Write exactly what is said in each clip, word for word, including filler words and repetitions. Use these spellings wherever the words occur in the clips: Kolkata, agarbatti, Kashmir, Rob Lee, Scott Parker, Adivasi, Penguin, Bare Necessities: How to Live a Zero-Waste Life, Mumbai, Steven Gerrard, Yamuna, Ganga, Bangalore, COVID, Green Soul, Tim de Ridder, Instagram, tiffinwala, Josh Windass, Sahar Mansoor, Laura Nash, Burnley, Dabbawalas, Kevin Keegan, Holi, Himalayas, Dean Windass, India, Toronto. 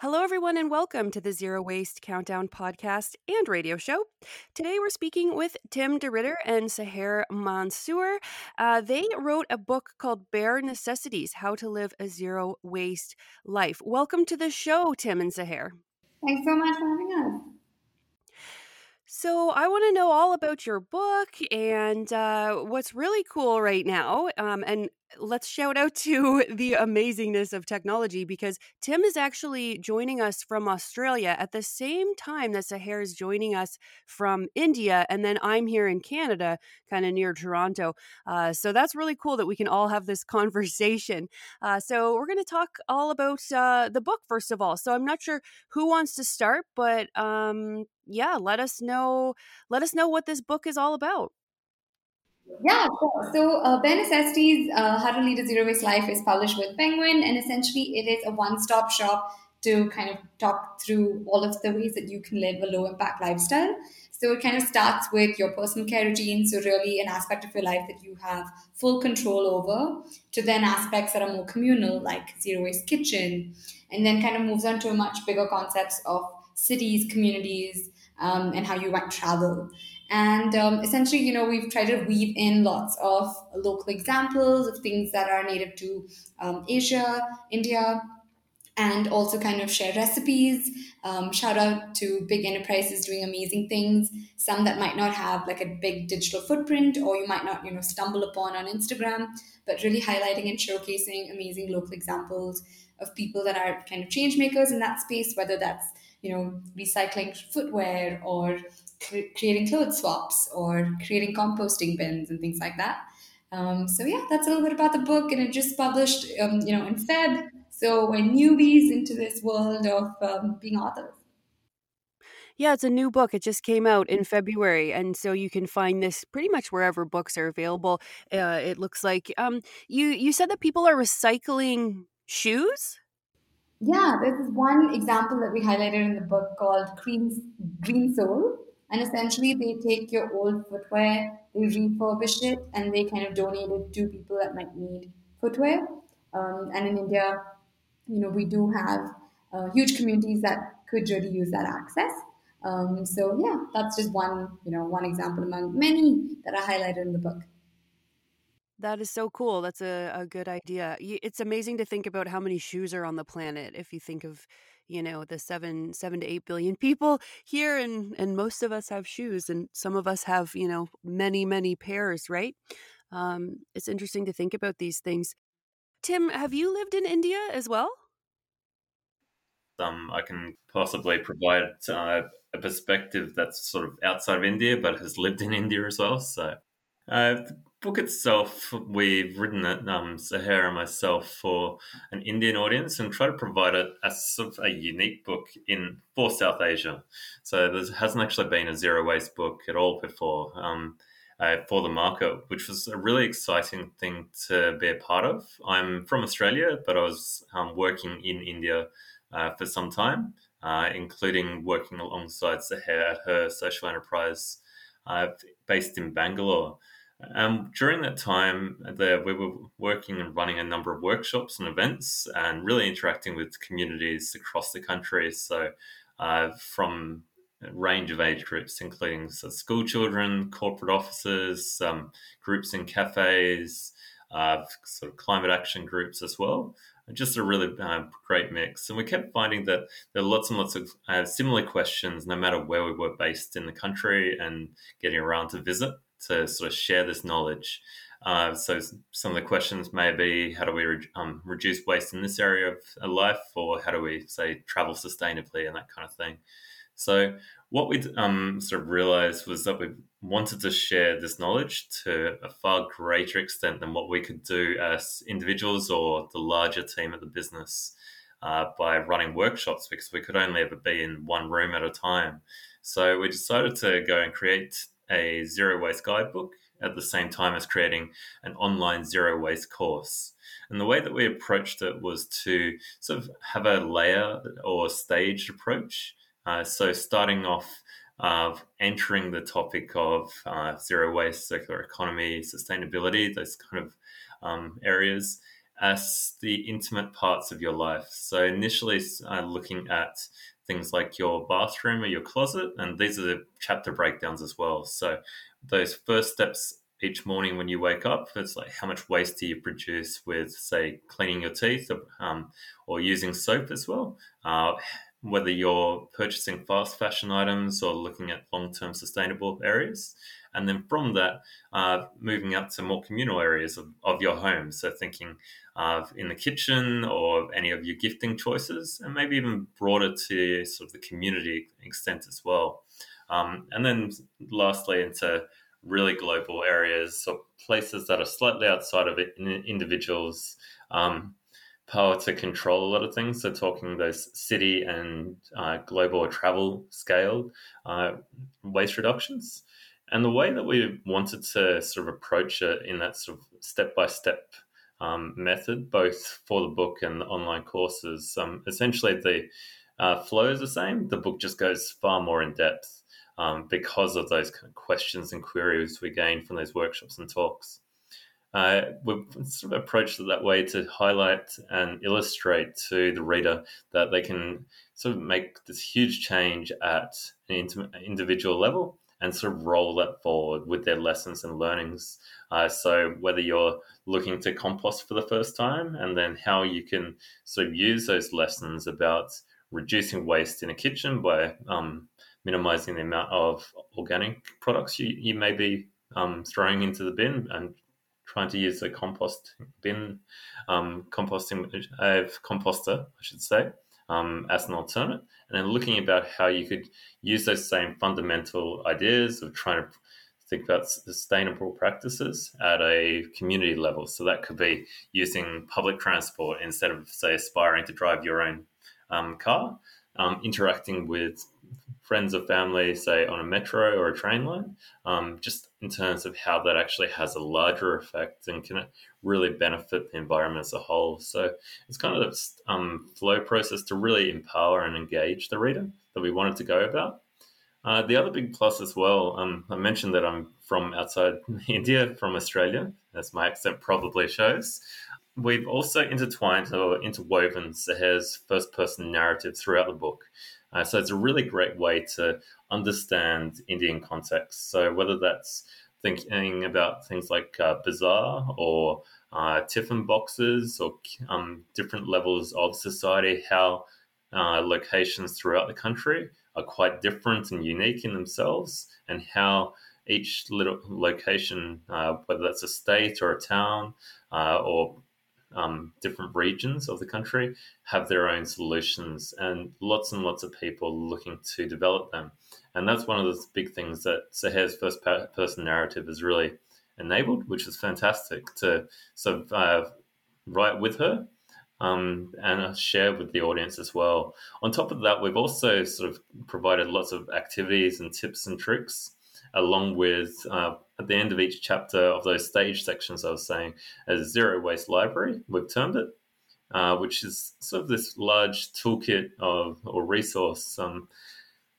Hello, everyone, and welcome to the Zero Waste Countdown podcast and radio show. Today, we're speaking with Tim de Ridder and Sahar Mansoor. Uh, they wrote a book called Bare Necessities: How to Live a Zero-Waste Life. Welcome to the show, Tim and Sahar. Thanks so much for having us. So I want to know all about your book and uh, what's really cool right now. Um, and let's shout out to the amazingness of technology, because Tim is actually joining us from Australia at the same time that Sahar is joining us from India. And then I'm here in Canada, kind of near Toronto. Uh, so that's really cool that we can all have this conversation. Uh, so we're going to talk all about uh, the book, first of all. So I'm not sure who wants to start, but... Um, yeah, let us know, let us know what this book is all about. Yeah, so, so uh, Bare Necessities, uh, How to Lead a Zero-Waste Life is published with Penguin, and essentially it is a one-stop shop to kind of talk through all of the ways that you can live a low-impact lifestyle. So it kind of starts with your personal care routine, so really an aspect of your life that you have full control over, to then aspects that are more communal, like zero-waste kitchen, and then kind of moves on to much bigger concepts of cities, communities, Um, and how you might travel. And um, essentially, you know, we've tried to weave in lots of local examples of things that are native to um, Asia, India, and also kind of share recipes. Um, shout out to big enterprises doing amazing things, some that might not have like a big digital footprint, or you might not, you know, stumble upon on Instagram, but really highlighting and showcasing amazing local examples of people that are kind of change makers in that space, whether that's, you know, recycling footwear or cre- creating clothes swaps or creating composting bins and things like that. Um, so yeah, that's a little bit about the book, and it just published, um, you know, in Feb. So we're newbies into this world of um, being authors. Yeah, it's a new book. It just came out in February. And so you can find this pretty much wherever books are available. Uh, it looks like um, you, you said that people are recycling shoes? Yeah, this is one example that we highlighted in the book called Green, Green Soul. And essentially, they take your old footwear, they refurbish it, and they kind of donate it to people that might need footwear. Um, and in India, you know, we do have uh, huge communities that could really use that access. Um, so yeah, that's just one, you know, one example among many that are highlighted in the book. That is so cool. That's a, a good idea. It's amazing to think about how many shoes are on the planet. If you think of, you know, the seven, seven to eight billion people here, and, and most of us have shoes, and some of us have, you know, many, many pairs, right? Um, it's interesting to think about these things. Tim, have you lived in India as well? Um, I can possibly provide uh, a perspective that's sort of outside of India, but has lived in India as well. So uh book itself, we've written it, um, Sahar and myself, for an Indian audience, and try to provide a, a sort of a unique book in for South Asia. So there hasn't actually been a zero waste book at all before um, uh, for the market, which was a really exciting thing to be a part of. I'm from Australia, but I was um, working in India uh, for some time, uh, including working alongside Sahar at her social enterprise uh, based in Bangalore. Um, during that time, the, we were working and running a number of workshops and events, and really interacting with communities across the country. So uh, from a range of age groups, including so school children, corporate officers, um, groups in cafes, uh, sort of climate action groups as well. Just a really uh, great mix. And we kept finding that there are lots and lots of uh, similar questions, no matter where we were based in the country and getting around to visit, to sort of share this knowledge. Uh, so some of the questions may be, how do we re- um, reduce waste in this area of life, or how do we, say, travel sustainably and that kind of thing. So what we um, sort of realised was that we wanted to share this knowledge to a far greater extent than what we could do as individuals or the larger team at the business. uh, by running workshops, because we could only ever be in one room at a time. So we decided to go and create a zero waste guidebook at the same time as creating an online zero waste course. And the way that we approached it was to sort of have a layer or staged approach. Uh, so starting off of entering the topic of uh, zero waste, circular economy, sustainability, those kind of um, areas, as the intimate parts of your life. So initially uh, looking at things like your bathroom or your closet, and these are the chapter breakdowns as well. So those first steps each morning when you wake up, it's like how much waste do you produce with, say, cleaning your teeth or, um, or using soap as well, uh, whether you're purchasing fast fashion items or looking at long-term sustainable areas. And then from that, uh, moving up to more communal areas of, of your home. So thinking of in the kitchen or any of your gifting choices, and maybe even broader to sort of the community extent as well. Um, and then lastly, into really global areas, so places that are slightly outside of it, in individuals' um, power to control a lot of things. So talking those city and uh, global travel scale uh, waste reductions. And the way that we wanted to sort of approach it in that sort of step-by-step um, method, both for the book and the online courses, um, essentially the uh, flow is the same. The book just goes far more in depth um, because of those kind of questions and queries we gain from those workshops and talks. Uh, we've sort of approached it that way to highlight and illustrate to the reader that they can sort of make this huge change at an individual level and sort of roll that forward with their lessons and learnings. Uh, so whether you're looking to compost for the first time, and then how you can sort of use those lessons about reducing waste in a kitchen by um, minimizing the amount of organic products you, you may be um, throwing into the bin, and trying to use a compost bin, um, composting uh, composter, I should say, Um, as an alternate, and then looking about how you could use those same fundamental ideas of trying to think about sustainable practices at a community level. So that could be using public transport instead of, say, aspiring to drive your own um, car, um, interacting with friends or family, say, on a metro or a train line, um, just in terms of how that actually has a larger effect and can really benefit the environment as a whole. So it's kind of a um, flow process to really empower and engage the reader that we wanted to go about. Uh, the other big plus as well, um, I mentioned that I'm from outside India, from Australia, as my accent probably shows. We've also intertwined or interwoven Sahar's first-person narrative throughout the book. Uh, so it's a really great way to understand Indian context. So whether that's thinking about things like uh, bazaar or uh, tiffin boxes or um, different levels of society, how uh, locations throughout the country are quite different and unique in themselves, and how each little location, uh, whether that's a state or a town uh, or Um, different regions of the country, have their own solutions, and lots and lots of people looking to develop them. And that's one of the big things that Sahar's first person narrative has really enabled, which is fantastic to sort of uh, write with her um, and share with the audience as well. On top of that, we've also sort of provided lots of activities and tips and tricks, along with uh, at the end of each chapter of those stage sections, I was saying, a zero waste library, we've termed it, uh, which is sort of this large toolkit of or resource um,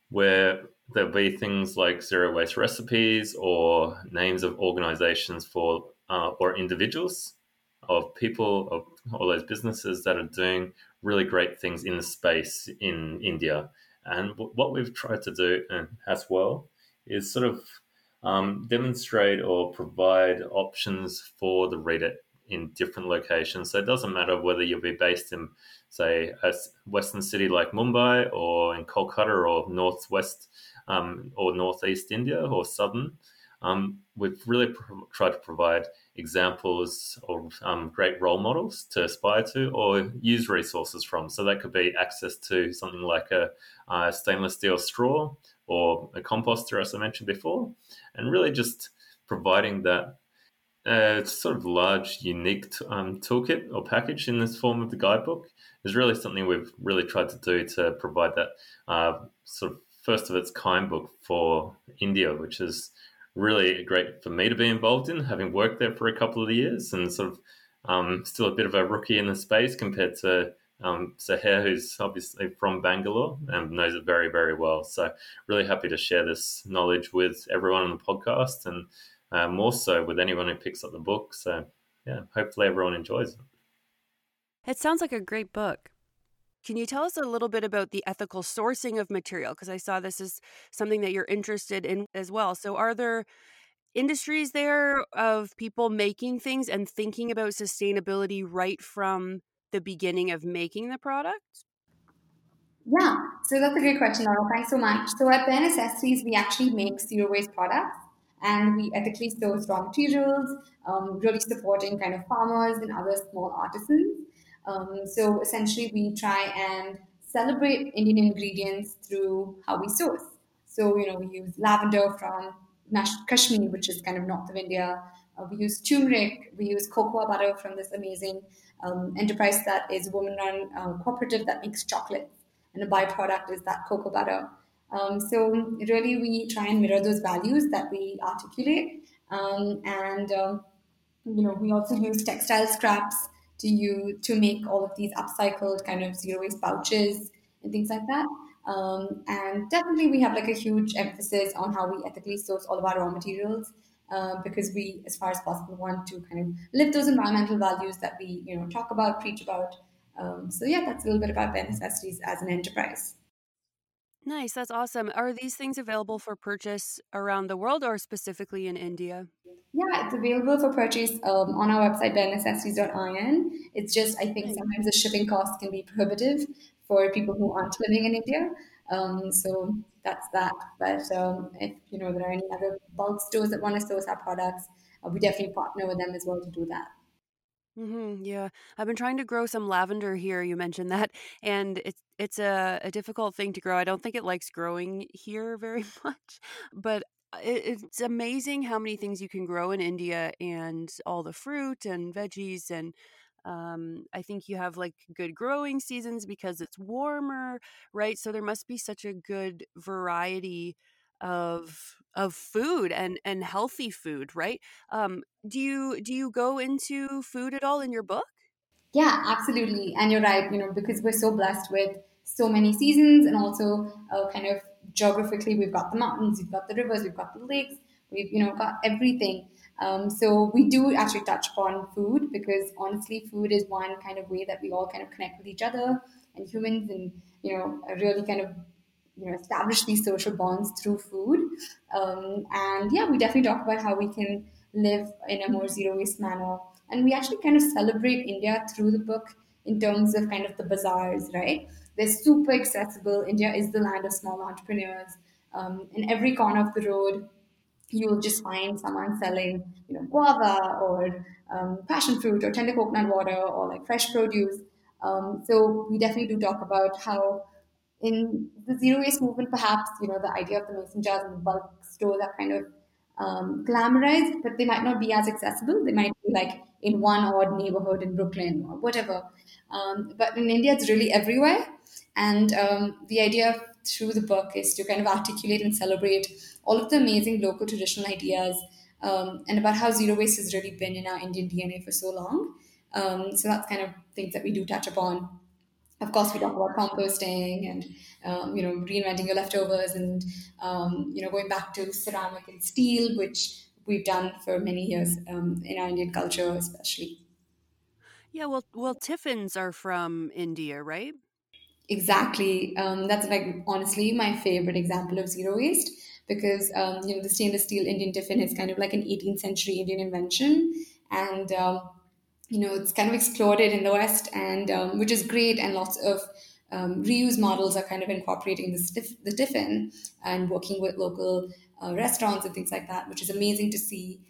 where there'll be things like zero waste recipes or names of organizations for uh, or individuals of people, of all those businesses that are doing really great things in the space in India. And w- what we've tried to do uh, as well is sort of um, demonstrate or provide options for the reader in different locations. So it doesn't matter whether you'll be based in, say, a western city like Mumbai or in Kolkata or northwest um, or northeast India or southern. Um, we've really pro- tried to provide examples or um, great role models to aspire to or use resources from. So that could be access to something like a, a stainless steel straw or a composter, as I mentioned before, and really just providing that uh, sort of large, unique um, toolkit or package in this form of the guidebook is really something we've really tried to do to provide that uh, sort of first of its kind book for India, which is really great for me to be involved in, having worked there for a couple of years and sort of um, still a bit of a rookie in the space compared to um, Sahar, who's obviously from Bangalore and knows it very, very well. So really happy to share this knowledge with everyone on the podcast and uh, more so with anyone who picks up the book. So yeah, hopefully everyone enjoys it. It sounds like a great book. Can you tell us a little bit about the ethical sourcing of material? Because I saw this is something that you're interested in as well. So are there industries there of people making things and thinking about sustainability right from the beginning of making the product? Yeah, so that's a great question, Laura. Thanks so much. So at Bare Necessities, we actually make zero-waste products and we ethically source raw materials, um, really supporting kind of farmers and other small artisans. Um, so essentially, we try and celebrate Indian ingredients through how we source. So, you know, we use lavender from Kashmir, which is kind of north of India. Uh, we use turmeric. We use cocoa butter from this amazing um, enterprise that is a woman-run uh, cooperative that makes chocolates. And a byproduct is that cocoa butter. Um, so really, we try and mirror those values that we articulate. Um, and, um, you know, we also use textile scraps to you to make all of these upcycled kind of zero waste pouches and things like that. Um, and definitely we have like a huge emphasis on how we ethically source all of our raw materials uh, because we, as far as possible, want to kind of live those environmental values that we, you know, talk about, preach about. Um, so yeah, that's a little bit about Bare Necessities as an enterprise. Nice. That's awesome. Are these things available for purchase around the world or specifically in India? Yeah, it's available for purchase um, on our website, bare necessities dot in. It's just, I think sometimes the shipping costs can be prohibitive for people who aren't living in India. Um, so that's that. But um, if, you know, there are any other bulk stores that want to source our products, uh, we definitely partner with them as well to do that. Mm-hmm, yeah, I've been trying to grow some lavender here. You mentioned that, and it's it's a, a difficult thing to grow. I don't think it likes growing here very much, but it, it's amazing how many things you can grow in India and all the fruit and veggies. And um, I think you have like good growing seasons because it's warmer, right? So there must be such a good variety of of food and and healthy food, right? Um, do you do you go into food at all in your book? Yeah, absolutely. And you're right, you know, because we're so blessed with so many seasons and also uh, kind of geographically, we've got the mountains, we've got the rivers, we've got the lakes, we've, you know, got everything. Um, so we do actually touch upon food because honestly, food is one kind of way that we all kind of connect with each other and humans and, you know, really kind of you know, establish these social bonds through food. Um, and yeah, we definitely talk about how we can live in a more zero waste manner. And we actually kind of celebrate India through the book in terms of kind of the bazaars, right? They're super accessible. India is the land of small entrepreneurs. Um, in every corner of the road, you'll just find someone selling, you know, guava or um, passion fruit or tender coconut water or like fresh produce. Um, so we definitely do talk about how in the zero waste movement, perhaps, you know, the idea of the mason jars and the bulk stores are kind of um, glamorized, but they might not be as accessible. They might be like in one odd neighborhood in Brooklyn or whatever. Um, but in India, it's really everywhere. And um, the idea through the book is to kind of articulate and celebrate all of the amazing local traditional ideas um, and about how zero waste has really been in our Indian D N A for so long. Um, so that's kind of things that we do touch upon. Of course, we talk about composting and, um, you know, reinventing your leftovers and, um, you know, going back to ceramic and steel, which we've done for many years um, in our Indian culture, especially. Yeah, well, well, tiffins are from India, right? Exactly. Um, that's like, honestly, my favorite example of zero waste because, um, you know, the stainless steel Indian tiffin is kind of like an eighteenth century Indian invention. And, um, you know, it's kind of exploded in the West, and um, which is great. And lots of um, reuse models are kind of incorporating this, the tiffin and working with local uh, restaurants and things like that, which is amazing to see.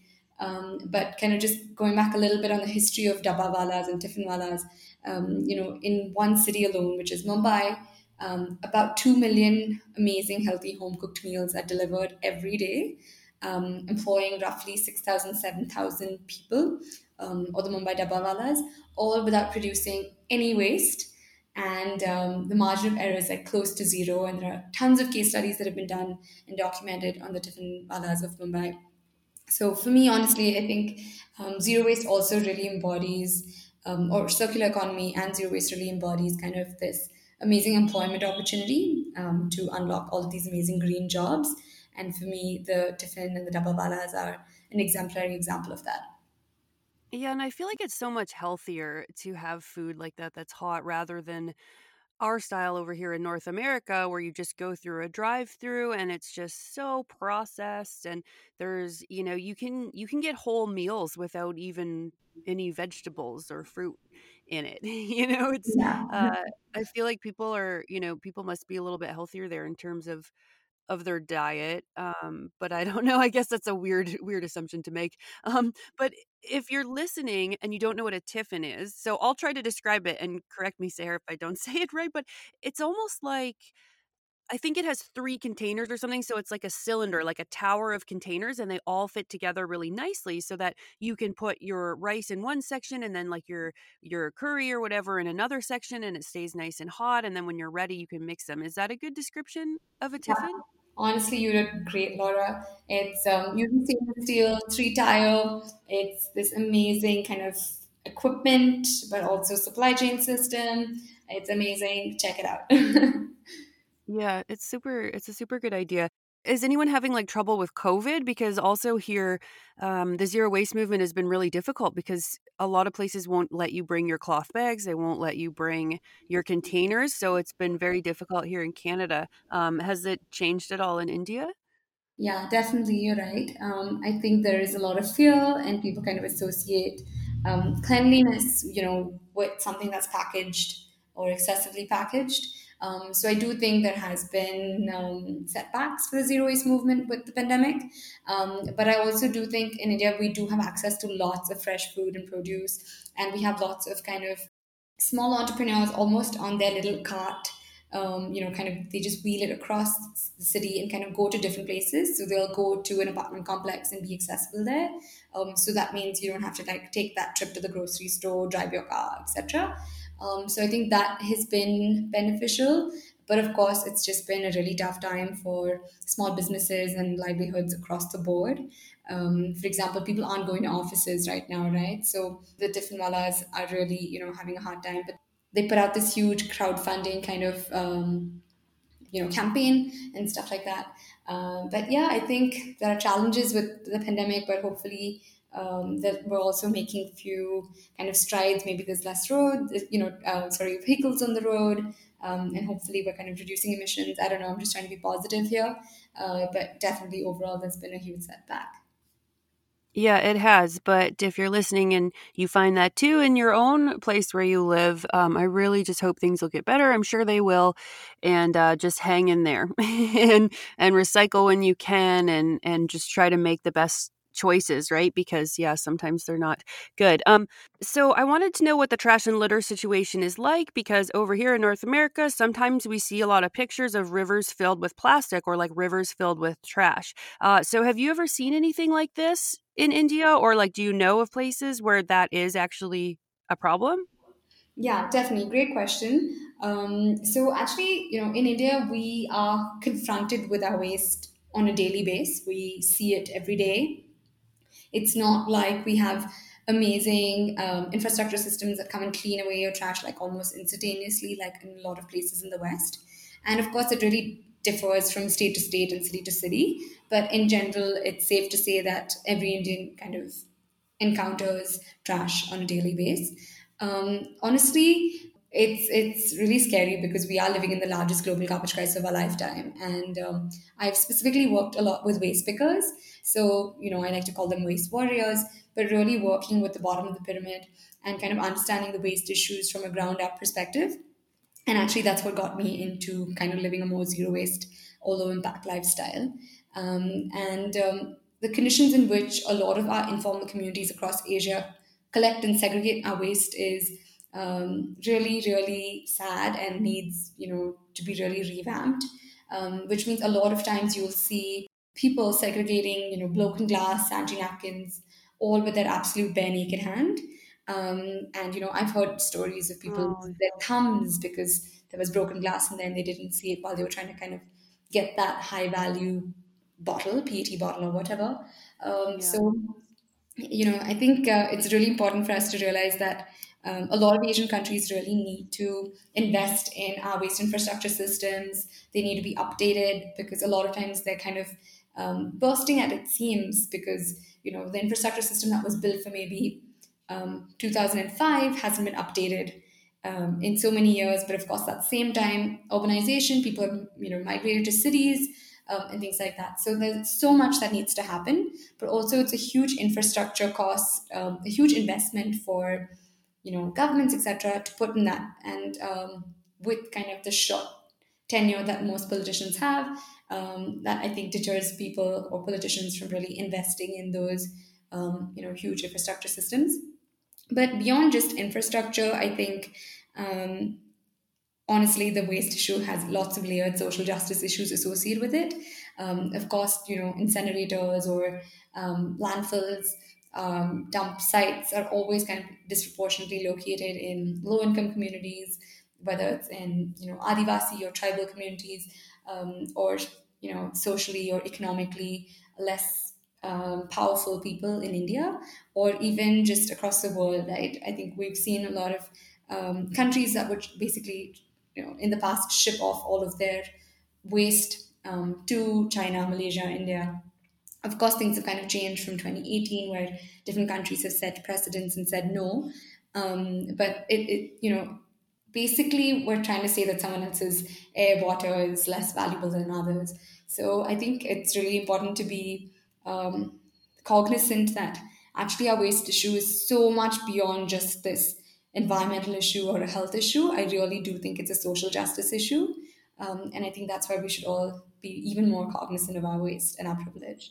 Um, but kind of just going back a little bit on the history of Dabbawalas and tiffinwalas, um, you know, in one city alone, which is Mumbai, um, about two million amazing, healthy home-cooked meals are delivered every day. um, employing roughly six thousand, seven thousand people, um, or the Mumbai Dabbawalas, all without producing any waste. And um, the margin of error is like close to zero. And there are tons of case studies that have been done and documented on the different walas of Mumbai. So for me, honestly, I think um, zero waste also really embodies, um, or circular economy and zero waste really embodies kind of this amazing employment opportunity um, to unlock all of these amazing green jobs. And for me, the Tiffin and the Dabbawalas are an exemplary example of that. Yeah, and I feel like it's so much healthier to have food like that that's hot rather than our style over here in North America, where you just go through a drive-through and it's just so processed. And there's, you know, you can you can get whole meals without even any vegetables or fruit in it. You know, it's. Yeah. Uh, I feel like people are, you know, people must be a little bit healthier there in terms of. of their diet. Um, but I don't know, I guess that's a weird, weird assumption to make. Um, but if you're listening and you don't know what a tiffin is, so I'll try to describe it and correct me, Sahar, if I don't say it right, but it's almost like, I think it has three containers or something. So it's like a cylinder, like a tower of containers, and they all fit together really nicely so that you can put your rice in one section and then like your, your curry or whatever in another section, and it stays nice and hot. And then when you're ready, you can mix them. Is that a good description of a tiffin? Yeah. Honestly, you did great, Laura. It's um, you can see the steel, three tile. It's this amazing kind of equipment, but also supply chain system. It's amazing. Check it out. Yeah, it's super. It's a super good idea. Is anyone having like trouble with COVID? Because also here, um, the zero waste movement has been really difficult because a lot of places won't let you bring your cloth bags. They won't let you bring your containers. So it's been very difficult here in Canada. Um, has it changed at all in India? Yeah, definitely. You're right. Um, I think there is a lot of fear, and people kind of associate um, cleanliness, you know, with something that's packaged or excessively packaged. Um, so I do think there has been um, setbacks for the zero waste movement with the pandemic. Um, but I also do think in India, we do have access to lots of fresh food and produce. And we have lots of kind of small entrepreneurs almost on their little cart. Um, you know, kind of they just wheel it across the city and kind of go to different places. So they'll go to an apartment complex and be accessible there. Um, so that means you don't have to like take that trip to the grocery store, drive your car, et cetera. Um, so I think that has been beneficial, but of course, it's just been a really tough time for small businesses and livelihoods across the board. Um, for example, people aren't going to offices right now, right? So the Tiffinwalas are really, you know, having a hard time, but they put out this huge crowdfunding kind of, um, you know, campaign and stuff like that. Uh, but yeah, I think there are challenges with the pandemic, but hopefully Um, that we're also making few kind of strides. Maybe there's less road, you know, uh, sorry, vehicles on the road, um, and hopefully we're kind of reducing emissions. I don't know. I'm just trying to be positive here, uh, but definitely overall, there's been a huge setback. Yeah, it has. But if you're listening and you find that too in your own place where you live, um, I really just hope things will get better. I'm sure they will. And uh, just hang in there and and recycle when you can, and and just try to make the best choices, right? Because yeah, sometimes they're not good. Um, so I wanted to know what the trash and litter situation is like, because over here in North America, sometimes we see a lot of pictures of rivers filled with plastic or like rivers filled with trash. Uh, so have you ever seen anything like this in India, or like, do you know of places where that is actually a problem? Yeah, definitely. Great question. Um, so actually, you know, in India, we are confronted with our waste on a daily basis. We see it every day. It's not like we have amazing um, infrastructure systems that come and clean away your trash like almost instantaneously, like in a lot of places in the West. And of course, it really differs from state to state and city to city. But in general, it's safe to say that every Indian kind of encounters trash on a daily basis. Um, honestly, it's it's really scary because we are living in the largest global garbage crisis of our lifetime. And um, I've specifically worked a lot with waste pickers. So, you know, I like to call them waste warriors, but really working with the bottom of the pyramid and kind of understanding the waste issues from a ground up perspective. And actually, that's what got me into kind of living a more zero waste, all low impact lifestyle. Um, and um, the conditions in which a lot of our informal communities across Asia collect and segregate our waste is um, really, really sad and needs, you know, to be really revamped, um, which means a lot of times you'll see people segregating, you know, broken glass, sanitary napkins, all with their absolute bare naked hand. Um, and, you know, I've heard stories of people oh. with their thumbs because there was broken glass and then they didn't see it while they were trying to kind of get that high value bottle, P E T bottle or whatever. Um, yeah. So, you know, I think uh, it's really important for us to realize that um, a lot of Asian countries really need to invest in our waste infrastructure systems. They need to be updated because a lot of times they're kind of um, bursting at its seams because, you know, the infrastructure system that was built for maybe um, two thousand five hasn't been updated um, in so many years. But of course, at the same time, urbanization, people, you know, migrated to cities. Um, and things like that. So there's so much that needs to happen, but also it's a huge infrastructure cost, um, a huge investment for, you know, governments, et cetera, to put in that. And um, with kind of the short tenure that most politicians have, um, that I think deters people or politicians from really investing in those, um, you know, huge infrastructure systems. But beyond just infrastructure, I think, um, honestly, the waste issue has lots of layered social justice issues associated with it. Um, of course, you know, incinerators or um, landfills, um, dump sites are always kind of disproportionately located in low-income communities, whether it's in, you know, Adivasi or tribal communities, um, or, you know, socially or economically less um, powerful people in India, or even just across the world, right? I think we've seen a lot of um, countries that were basically, you know, in the past ship off all of their waste um, to China, Malaysia, India. Of course, things have kind of changed from twenty eighteen, where different countries have set precedents and said no. Um, but it, it, you know, basically we're trying to say that someone else's air, water is less valuable than others. So I think it's really important to be um, cognizant that actually our waste issue is so much beyond just this environmental issue or a health issue. I really do think it's a social justice issue. Um, and I think that's why we should all be even more cognizant of our waste and our privilege.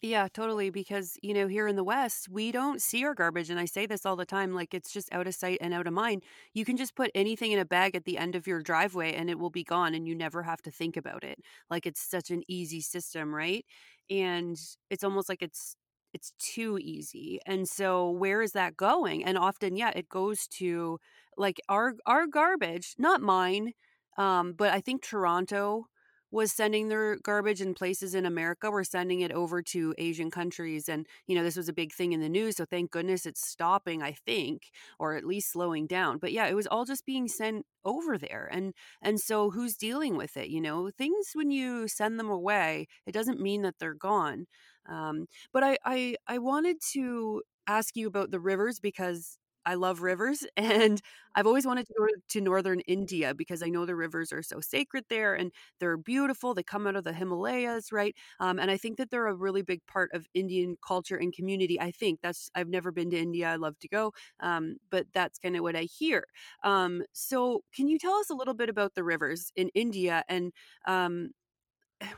Yeah, totally. Because, you know, here in the West, we don't see our garbage. And I say this all the time, like it's just out of sight and out of mind. You can just put anything in a bag at the end of your driveway and it will be gone and you never have to think about it. Like it's such an easy system, right? And it's almost like it's It's too easy. And so where is that going? And often, yeah, it goes to like our our garbage, not mine, um, but I think Toronto was sending their garbage, in places in America were sending it over to Asian countries. And, you know, this was a big thing in the news. So thank goodness it's stopping, I think, or at least slowing down. But yeah, it was all just being sent over there. And and so who's dealing with it? You know, things, when you send them away, it doesn't mean that they're gone. Um, but I, I, I wanted to ask you about the rivers because I love rivers and I've always wanted to go to northern India because I know the rivers are so sacred there and they're beautiful. They come out of the Himalayas, right? Um, and I think that they're a really big part of Indian culture and community. I think that's, I've never been to India. I love to go, um, but that's kind of what I hear. Um, so can you tell us a little bit about the rivers in India? And um,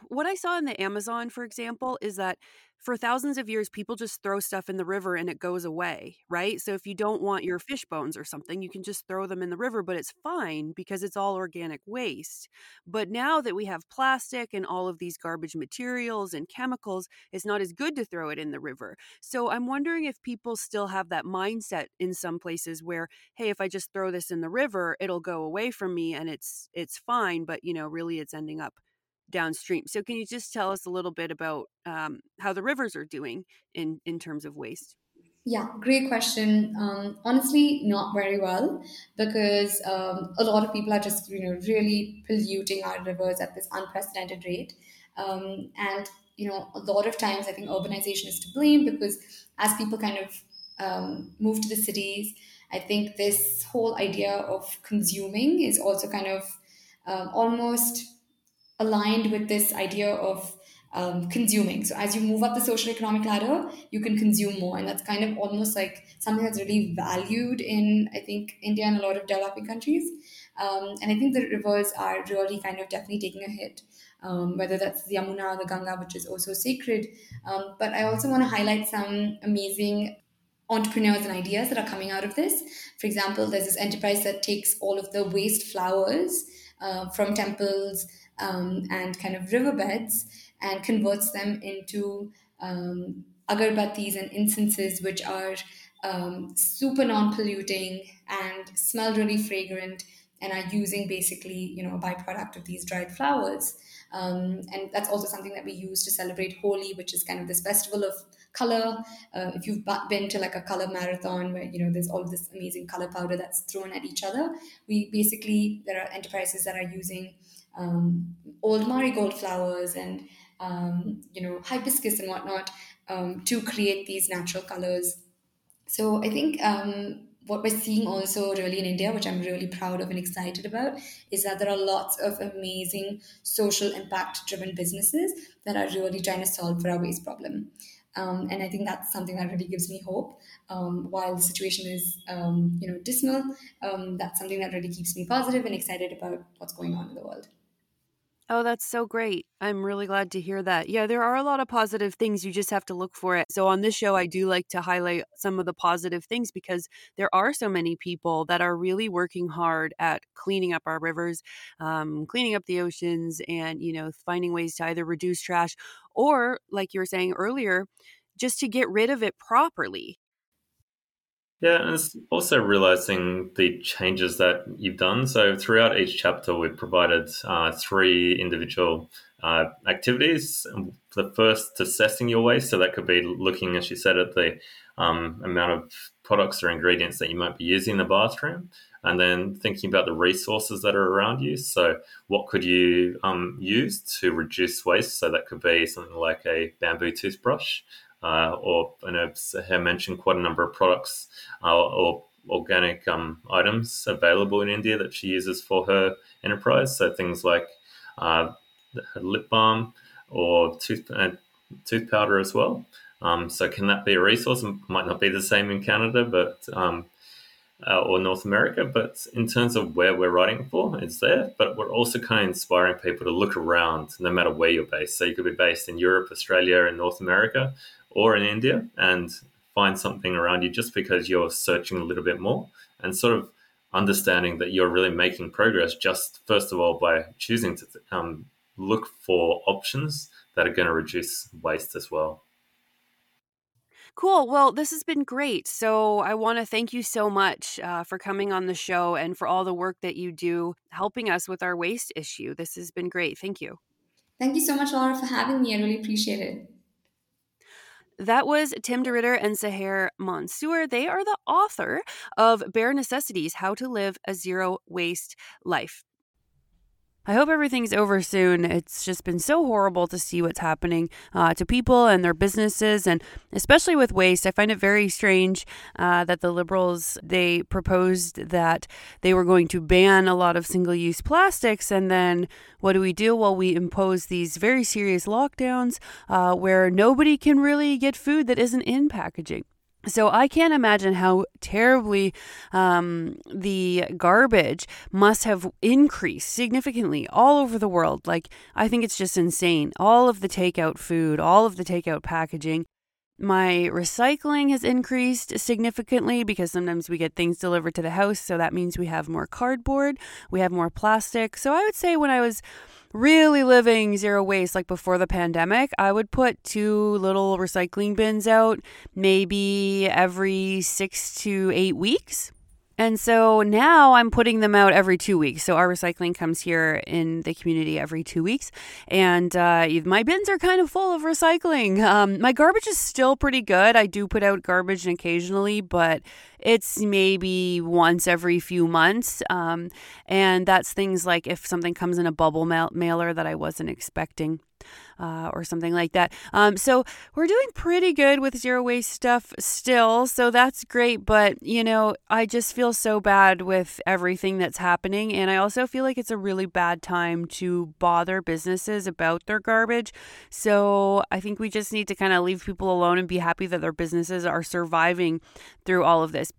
what I saw in the Amazon, for example, is that for thousands of years, people just throw stuff in the river and it goes away, right? So if you don't want your fish bones or something, you can just throw them in the river, but it's fine because it's all organic waste. But now that we have plastic and all of these garbage materials and chemicals, it's not as good to throw it in the river. So I'm wondering if people still have that mindset in some places where, hey, if I just throw this in the river, it'll go away from me and it's it's fine, but you know, really it's ending up downstream. So can you just tell us a little bit about um, how the rivers are doing in, in terms of waste? Yeah, great question. Um, honestly, not very well because um, a lot of people are just, you know, really polluting our rivers at this unprecedented rate. Um, and, you know, a lot of times I think urbanization is to blame because as people kind of um, move to the cities, I think this whole idea of consuming is also kind of um, almost aligned with this idea of um, consuming. So as you move up the social economic ladder, you can consume more. And that's kind of almost like something that's really valued in, I think, India and a lot of developing countries. Um, and I think the rivers are really kind of definitely taking a hit, um, whether that's the Yamuna or the Ganga, which is also sacred. Um, but I also want to highlight some amazing entrepreneurs and ideas that are coming out of this. For example, there's this enterprise that takes all of the waste flowers uh, from temples, Um, and kind of riverbeds and converts them into um, agarbattis and incenses, which are um, super non-polluting and smell really fragrant, and are using basically, you know, a byproduct of these dried flowers. Um, and that's also something that we use to celebrate Holi, which is kind of this festival of color. Uh, if you've been to like a color marathon where, you know, there's all this amazing color powder that's thrown at each other, we basically, there are enterprises that are using um, old marigold flowers and, um, you know, hibiscus and whatnot um, to create these natural colors. So I think um, what we're seeing also really in India, which I'm really proud of and excited about, is that there are lots of amazing social impact-driven businesses that are really trying to solve for our waste problem. Um, and I think that's something that really gives me hope. Um, while the situation is, um, you know, dismal, um, that's something that really keeps me positive and excited about what's going on in the world. Oh, that's so great. I'm really glad to hear that. Yeah, there are a lot of positive things. You just have to look for it. So on this show, I do like to highlight some of the positive things because there are so many people that are really working hard at cleaning up our rivers, um, cleaning up the oceans, and, you know, finding ways to either reduce trash or, like you were saying earlier, just to get rid of it properly. Yeah, and it's also realizing the changes that you've done. So throughout each chapter, we've provided uh, three individual uh, activities. The first, assessing your waste. So that could be looking, as you said, at the um, amount of products or ingredients that you might be using in the bathroom. And then thinking about the resources that are around you. So what could you um, use to reduce waste? So that could be something like a bamboo toothbrush. Uh, or, I know Sahar mentioned quite a number of products uh, or organic um, items available in India that she uses for her enterprise. So things like uh, lip balm or tooth uh, tooth powder as well. Um, so can that be a resource? It might not be the same in Canada, but um, uh, or North America. But in terms of where we're writing for, it's there. But we're also kind of inspiring people to look around, no matter where you're based. So you could be based in Europe, Australia, and North America, or in India, and find something around you just because you're searching a little bit more and sort of understanding that you're really making progress just, first of all, by choosing to um, look for options that are going to reduce waste as well. Cool. Well, this has been great. So I want to thank you so much uh, for coming on the show and for all the work that you do helping us with our waste issue. This has been great. Thank you. Thank you so much, Laura, for having me. I really appreciate it. That was Tim de Ridder and Sahar Mansoor. They are the author of Bare Necessities: How to Live a Zero-Waste Life. I hope everything's over soon. It's just been so horrible to see what's happening uh, to people and their businesses, and especially with waste. I find it very strange uh, that the Liberals, they proposed that they were going to ban a lot of single-use plastics, and then what do we do? Well, we impose these very serious lockdowns uh, where nobody can really get food that isn't in packaging. So I can't imagine how terribly um, the garbage must have increased significantly all over the world. Like, I think it's just insane. All of the takeout food, all of the takeout packaging. My recycling has increased significantly because sometimes we get things delivered to the house. So that means we have more cardboard, we have more plastic. So I would say when I was really living zero waste, like before the pandemic, I would put two little recycling bins out maybe every six to eight weeks. And so now I'm putting them out every two weeks. So our recycling comes here in the community every two weeks. And uh, my bins are kind of full of recycling. Um, my garbage is still pretty good. I do put out garbage occasionally, but it's maybe once every few months. Um, and that's things like if something comes in a bubble mail- mailer that I wasn't expecting. Uh, or something like that. Um, so we're doing pretty good with zero waste stuff still. So that's great. But, you know, I just feel so bad with everything that's happening. And I also feel like it's a really bad time to bother businesses about their garbage. So I think we just need to kind of leave people alone and be happy that their businesses are surviving through all of this.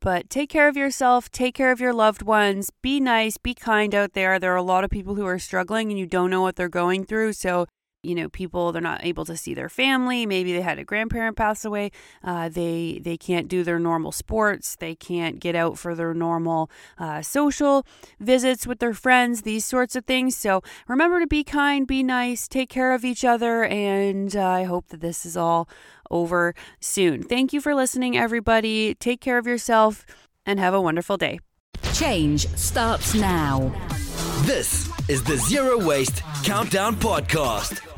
But take care of yourself, take care of your loved ones, be nice, be kind out there. There are a lot of people who are struggling and you don't know what they're going through. So you know, people, they're not able to see their family. Maybe they had a grandparent pass away. Uh, they they can't do their normal sports. They can't get out for their normal uh, social visits with their friends, these sorts of things. So remember to be kind, be nice, take care of each other. And uh, I hope that this is all over soon. Thank you for listening, everybody. Take care of yourself and have a wonderful day. Change starts now. This is the Zero Waste Countdown Podcast.